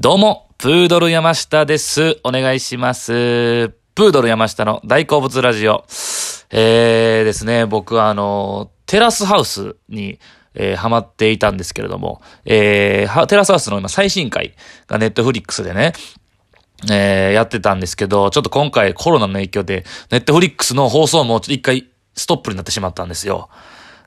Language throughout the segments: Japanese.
どうも、プードル山下です。お願いします。プードル山下の大好物ラジオ。ですね、僕はテラスハウスに、ハマっていたんですけれども、テラスハウスの今最新回がネットフリックスでね、やってたんですけど、ちょっと今回コロナの影響で、ネットフリックスの放送も一回ストップになってしまったんですよ。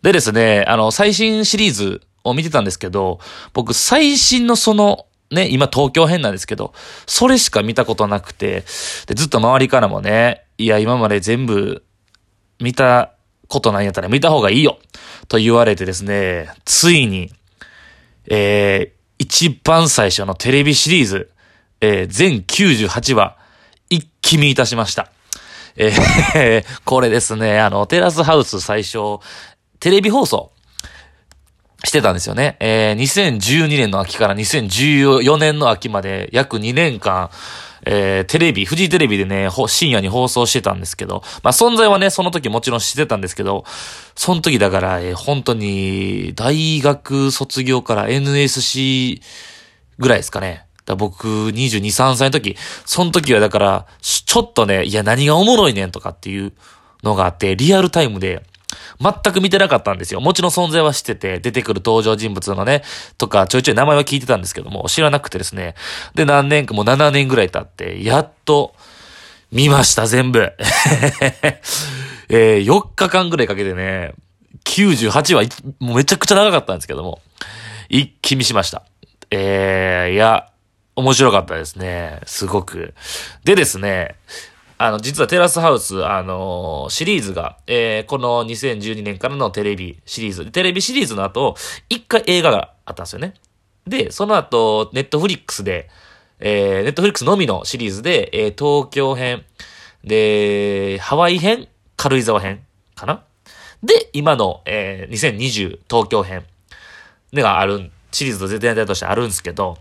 でですね、最新シリーズを見てたんですけど、僕最新のその、ね、今東京編なんですけど、それしか見たことなくて、で、ずっと周りからもね、いや、今まで全部見たことないんやったら見た方がいいよと言われてですね、ついに、一番最初のテレビシリーズ、全98話、一気見いたしました。これですね、テラスハウス最初、テレビ放送してたんですよね。2012年の秋から2014年の秋まで約2年間、フジテレビでね、深夜に放送してたんですけど、まあ存在はね、その時もちろんしてたんですけど、その時だから、本当に大学卒業から NSC ぐらいですかね。だから僕22、3歳の時、その時はだから、ちょっとね、いや何がおもろいねんとかっていうのがあって、リアルタイムで、全く見てなかったんですよ。もちろん存在は知ってて、出てくる登場人物のね、とか、ちょいちょい名前は聞いてたんですけども、知らなくてですね。で、何年か、もう7年ぐらい経って、やっと、見ました、全部。4日間ぐらいかけてね、98話、もうめちゃくちゃ長かったんですけども、一気見しました。いや、面白かったですね。すごく。でですね、実はテラスハウス、シリーズが、この2012年からのテレビシリーズ、テレビシリーズの後、一回映画があったんですよね。で、その後、ネットフリックスで、ネットフリックスのみのシリーズで、東京編、で、ハワイ編、軽井沢編かなで、今の、2020東京編がある、シリーズ全体としてあるんですけど、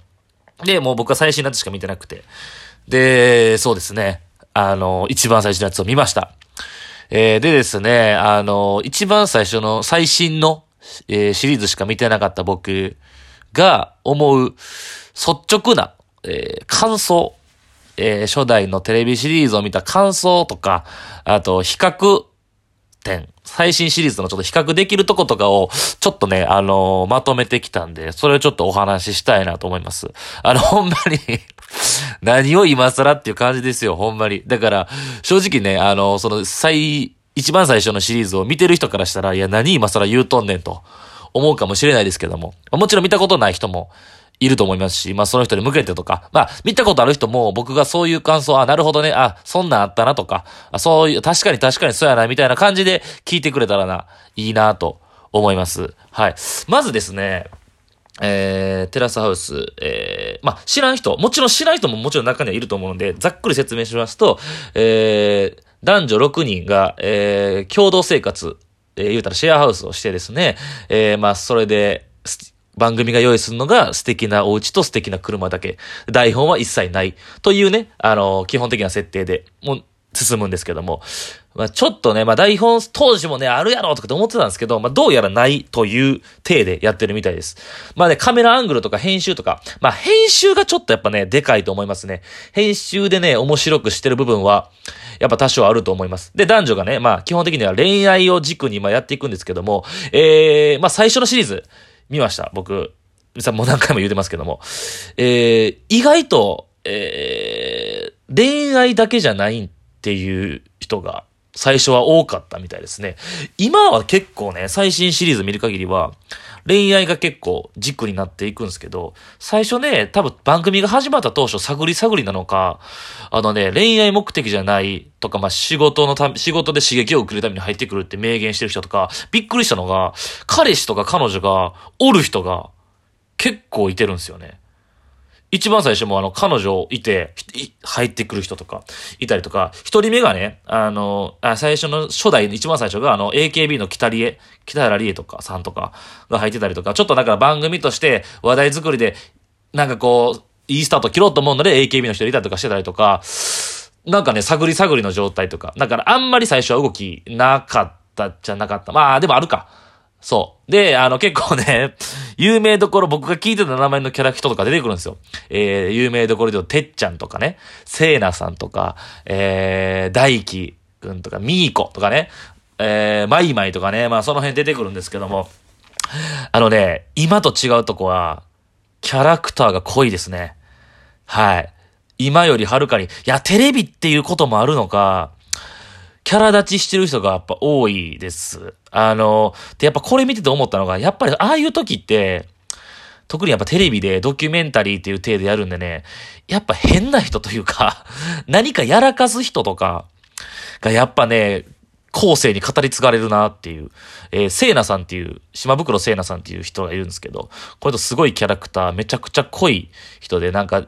で、もう僕は最新なんてしか見てなくて。で、そうですね。一番最初のやつを見ました。でですね、一番最初の最新の、シリーズしか見てなかった僕が思う率直な、感想、初代のテレビシリーズを見た感想とか、あと比較点、最新シリーズのちょっと比較できるとことかをちょっとね、まとめてきたんで、それをちょっとお話ししたいなと思います。ほんまに、何を今更っていう感じですよ、ほんまに。だから、正直ね、一番最初のシリーズを見てる人からしたら、いや、何今更言うとんねんと思うかもしれないですけども、もちろん見たことない人もいると思いますし、まあ、その人に向けてとか、まあ、見たことある人も僕がそういう感想、あ、なるほどね、あ、そんなんあったなとか、あ、そういう、確かにそうやな、みたいな感じで聞いてくれたらな、いいなと思います。はい。まずですね、テラスハウス、まあ、知らん人ももちろん中にはいると思うので、ざっくり説明しますと、男女6人が、共同生活、言うたらシェアハウスをしてですね、まあ、それで、番組が用意するのが素敵なお家と素敵な車だけ。台本は一切ない。というね、基本的な設定でもう進むんですけども。まあ、ちょっとね、まあ、台本当時もね、あるやろとかって思ってたんですけど、まあ、どうやらないという体でやってるみたいです。まあね、カメラアングルとか編集とか、まあ、編集がちょっとやっぱね、でかいと思いますね。編集でね、面白くしてる部分は、やっぱ多少あると思います。で、男女がね、まあ、基本的には恋愛を軸にまあやっていくんですけども、まあ、最初のシリーズ、見ました。僕、もう何回も言うてますけども。意外と、恋愛だけじゃないっていう人が最初は多かったみたいですね。今は結構ね、最新シリーズ見る限りは、恋愛が結構軸になっていくんですけど、最初ね、多分番組が始まった当初探りなのか、恋愛目的じゃないとか、まあ、仕事で刺激を受けるために入ってくるって明言してる人とか、びっくりしたのが、彼氏とか彼女がおる人が結構いてるんですよね。一番最初も彼女いて、入ってくる人とか、いたりとか、一人目がね、最初の初代、一番最初がAKB の北原理恵とかさんとかが入ってたりとか、ちょっとだから番組として話題作りで、なんかこう、いいスタート切ろうと思うので AKB の人いたりとかしてたりとか、なんかね、探りの状態とか、だからあんまり最初は動きなかったじゃなかった。まあ、でもあるか。そう。で、結構ね、有名どころ、僕が聞いてた名前のキャラクターとか出てくるんですよ。有名どころで、てっちゃんとかね、せいなさんとか、大輝くんとか、みーことかね、まいまいとかね、まあその辺出てくるんですけども、今と違うとこは、キャラクターが濃いですね。はい。今よりはるかに、いや、テレビっていうこともあるのか、キャラ立ちしてる人がやっぱ多いです。で、やっぱこれ見てて思ったのが、やっぱりああいう時って、特にやっぱテレビでドキュメンタリーっていう体でやるんでね、やっぱ変な人というか、何かやらかす人とかがやっぱね、後世に語り継がれるなっていう、聖奈さんっていう、島袋聖奈さんっていう人がいるんですけど、これとすごいキャラクター、めちゃくちゃ濃い人で、なんか、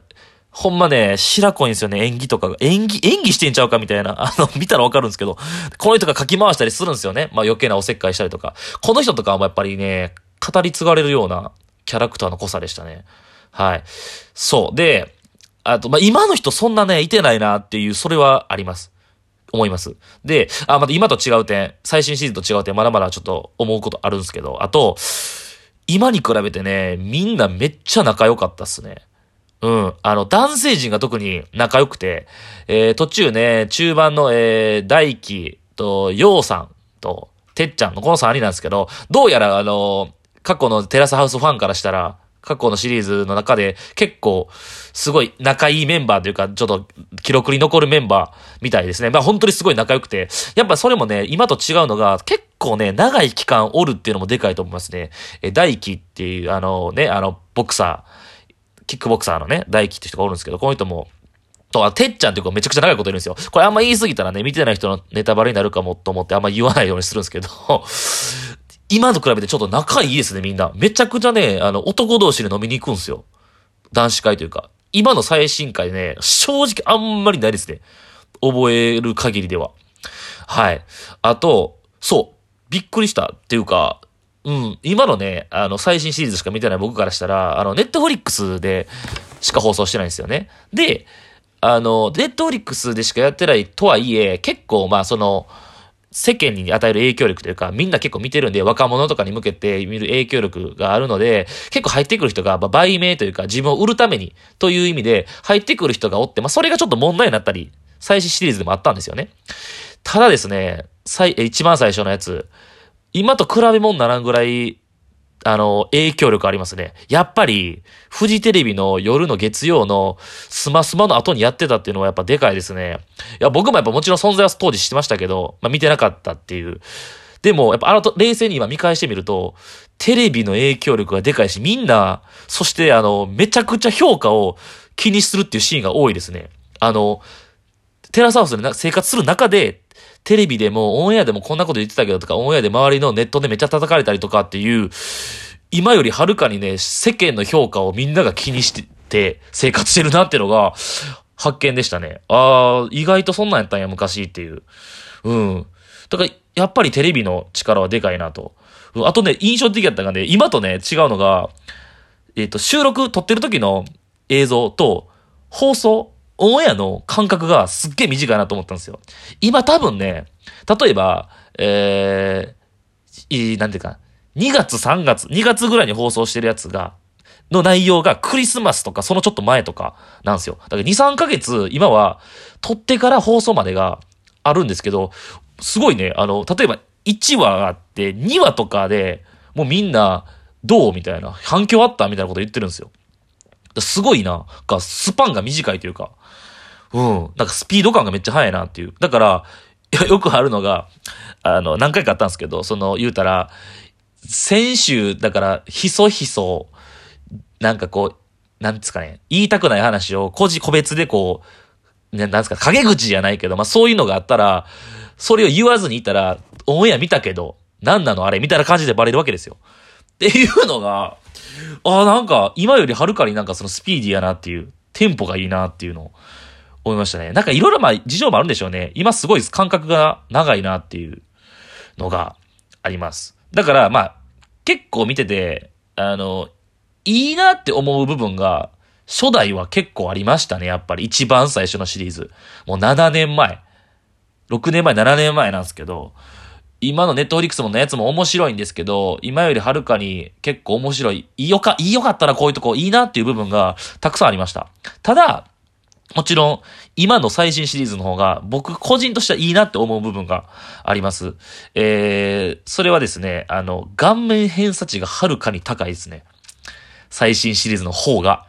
ほんまね、白濃いんですよね、演技とかが。演技してんちゃうかみたいな。見たらわかるんですけど、この人が書き回したりするんですよね。まあ余計なおせっかいしたりとか。この人とかもやっぱりね、語り継がれるようなキャラクターの濃さでしたね。はい。そう。で、あと、まあ今の人そんなね、いてないなっていう、それはあります。思います。で、また今と違う点、最新シーズンと違う点、まだまだちょっと思うことあるんですけど、あと、今に比べてね、みんなめっちゃ仲良かったっすね。うん。男性陣が特に仲良くて、途中ね、中盤の、大輝と、陽さんと、てっちゃんのこの3人なんですけど、どうやら、過去のテラスハウスファンからしたら、過去のシリーズの中で結構、すごい仲いいメンバーというか、ちょっと記録に残るメンバーみたいですね。まあ本当にすごい仲良くて、やっぱそれもね、今と違うのが、結構ね、長い期間おるっていうのもでかいと思いますね。大輝っていう、ボクサー、キックボクサーのね、大輝って人がおるんですけど、この人も、てっちゃんっていう子めちゃくちゃ長いこといるんですよ。これあんま言い過ぎたらね、見てない人のネタバレになるかもと思ってあんま言わないようにするんですけど、今と比べてちょっと仲いいですね、みんな。めちゃくちゃね、男同士で飲みに行くんですよ。男子会というか。今の最新回ね、正直あんまりないですね。覚える限りでは。はい。あと、そう、びっくりしたっていうか、うん。今のね、最新シリーズしか見てない僕からしたら、ネットフリックスでしか放送してないんですよね。で、ネットフリックスでしかやってないとはいえ、結構、まあ、世間に与える影響力というか、みんな結構見てるんで、若者とかに向けて見る影響力があるので、結構入ってくる人が、売名というか、自分を売るために、という意味で、入ってくる人がおって、まあ、それがちょっと問題になったり、最新シリーズでもあったんですよね。ただですね、一番最初のやつ、今と比べもんならんぐらい、影響力ありますね。やっぱり、フジテレビの夜の月曜のスマスマの後にやってたっていうのはやっぱでかいですね。いや、僕もやっぱもちろん存在は当時知ってましたけど、まあ見てなかったっていう。でも、やっぱ冷静に今見返してみると、テレビの影響力がでかいし、みんな、そしてめちゃくちゃ評価を気にするっていうシーンが多いですね。テラスハウスで生活する中で、テレビでもオンエアでもこんなこと言ってたけどとか、オンエアで周りのネットでめっちゃ叩かれたりとかっていう、今よりはるかにね、世間の評価をみんなが気にしてて生活してるなってのが発見でしたね。ああ、意外とそんなんやったんや、昔っていう。うん。だから、やっぱりテレビの力はでかいなと。あとね、印象的だったのがね、今とね、違うのが、収録撮ってる時の映像と放送、オンエアの間隔がすっげえ短いなと思ったんですよ。今多分ね、例えば、なんていうか、2月ぐらいに放送してるやつが、の内容がクリスマスとかそのちょっと前とかなんですよ。だから2、3ヶ月、今は撮ってから放送までがあるんですけど、すごいね、例えば1話があって、2話とかでもうみんな、どうみたいな、反響あったみたいなこと言ってるんですよ。すごいな、スパンが短いというか、うん、なんかスピード感がめっちゃ速いなっていう。だから、よくあるのが、何回かあったんですけど、言うたら、先週、だから、ひそひそ、なんかこう、なんですかね、言いたくない話を、個別でこう、なんですか、陰口じゃないけど、まあそういうのがあったら、それを言わずにいたら、オンエア見たけど、なんなのあれみたいな感じでバレるわけですよ。っていうのが、なんか、今よりはるかになんかスピーディーやなっていう、テンポがいいなっていうのを思いましたね。なんかいろいろ事情もあるんでしょうね。今すごい間隔が長いなっていうのがあります。だから、結構見てて、いいなって思う部分が、初代は結構ありましたね、やっぱり。一番最初のシリーズ。もう7年前。6年前、7年前なんですけど、今のネットフリックスものやつも面白いんですけど、今よりはるかに結構面白い、良かったな、こういうとこいいなっていう部分がたくさんありました。ただ、もちろん今の最新シリーズの方が僕個人としてはいいなって思う部分があります。それはですね、顔面偏差値がはるかに高いですね。最新シリーズの方が。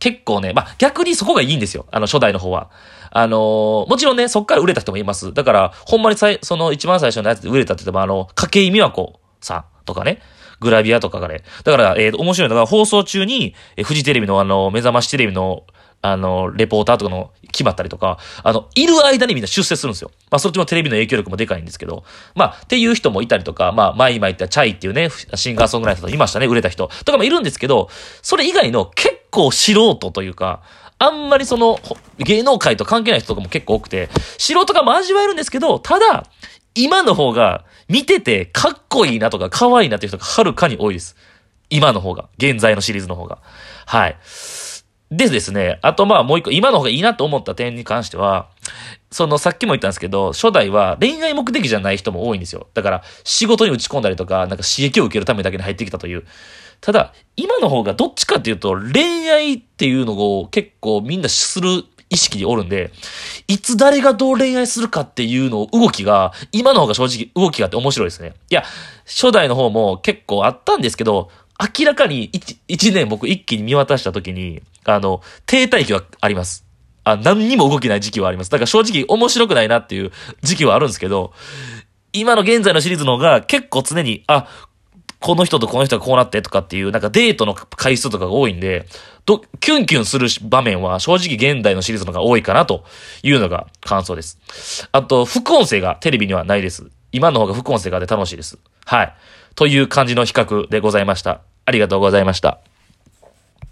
結構ね、逆にそこがいいんですよ。初代の方は。もちろんね、そっから売れた人もいます。だから、ほんまにその一番最初のやつで売れたって言っても、筧美和子さんとかね、グラビアとかがね。だから、面白いのが、放送中に、フジテレビの目覚ましテレビの、レポーターとかの決まったりとか、いる間にみんな出世するんですよ。そっちもテレビの影響力もでかいんですけど、っていう人もいたりとか、マイマイってチャイっていうね、シンガーソングライターとかいましたね、売れた人とかもいるんですけど、それ以外の結構素人というか、あんまり芸能界と関係ない人とかも結構多くて、素人がも味わえるんですけど、ただ、今の方が見ててかっこいいなとか可愛いなっていう人がはるかに多いです。今の方が、現在のシリーズの方が。はい。でですね、あともう一個、今の方がいいなと思った点に関しては、さっきも言ったんですけど、初代は恋愛目的じゃない人も多いんですよ。だから、仕事に打ち込んだりとか、なんか刺激を受けるためだけに入ってきたという。ただ、今の方がどっちかっていうと、恋愛っていうのを結構みんなする意識におるんで、いつ誰がどう恋愛するかっていうのを動きが、今の方が正直動きがあって面白いですね。いや、初代の方も結構あったんですけど、明らかに1年僕一気に見渡したときに、停滞期はあります。何にも動きない時期はあります。だから正直面白くないなっていう時期はあるんですけど、今の現在のシリーズの方が結構常に、この人とこの人がこうなってとかっていう、なんかデートの回数とかが多いんで、キュンキュンする場面は正直現代のシリーズの方が多いかなというのが感想です。あと、副音声がテレビにはないです。今の方が副音声があって楽しいです。はい。という感じの比較でございました。ありがとうございました。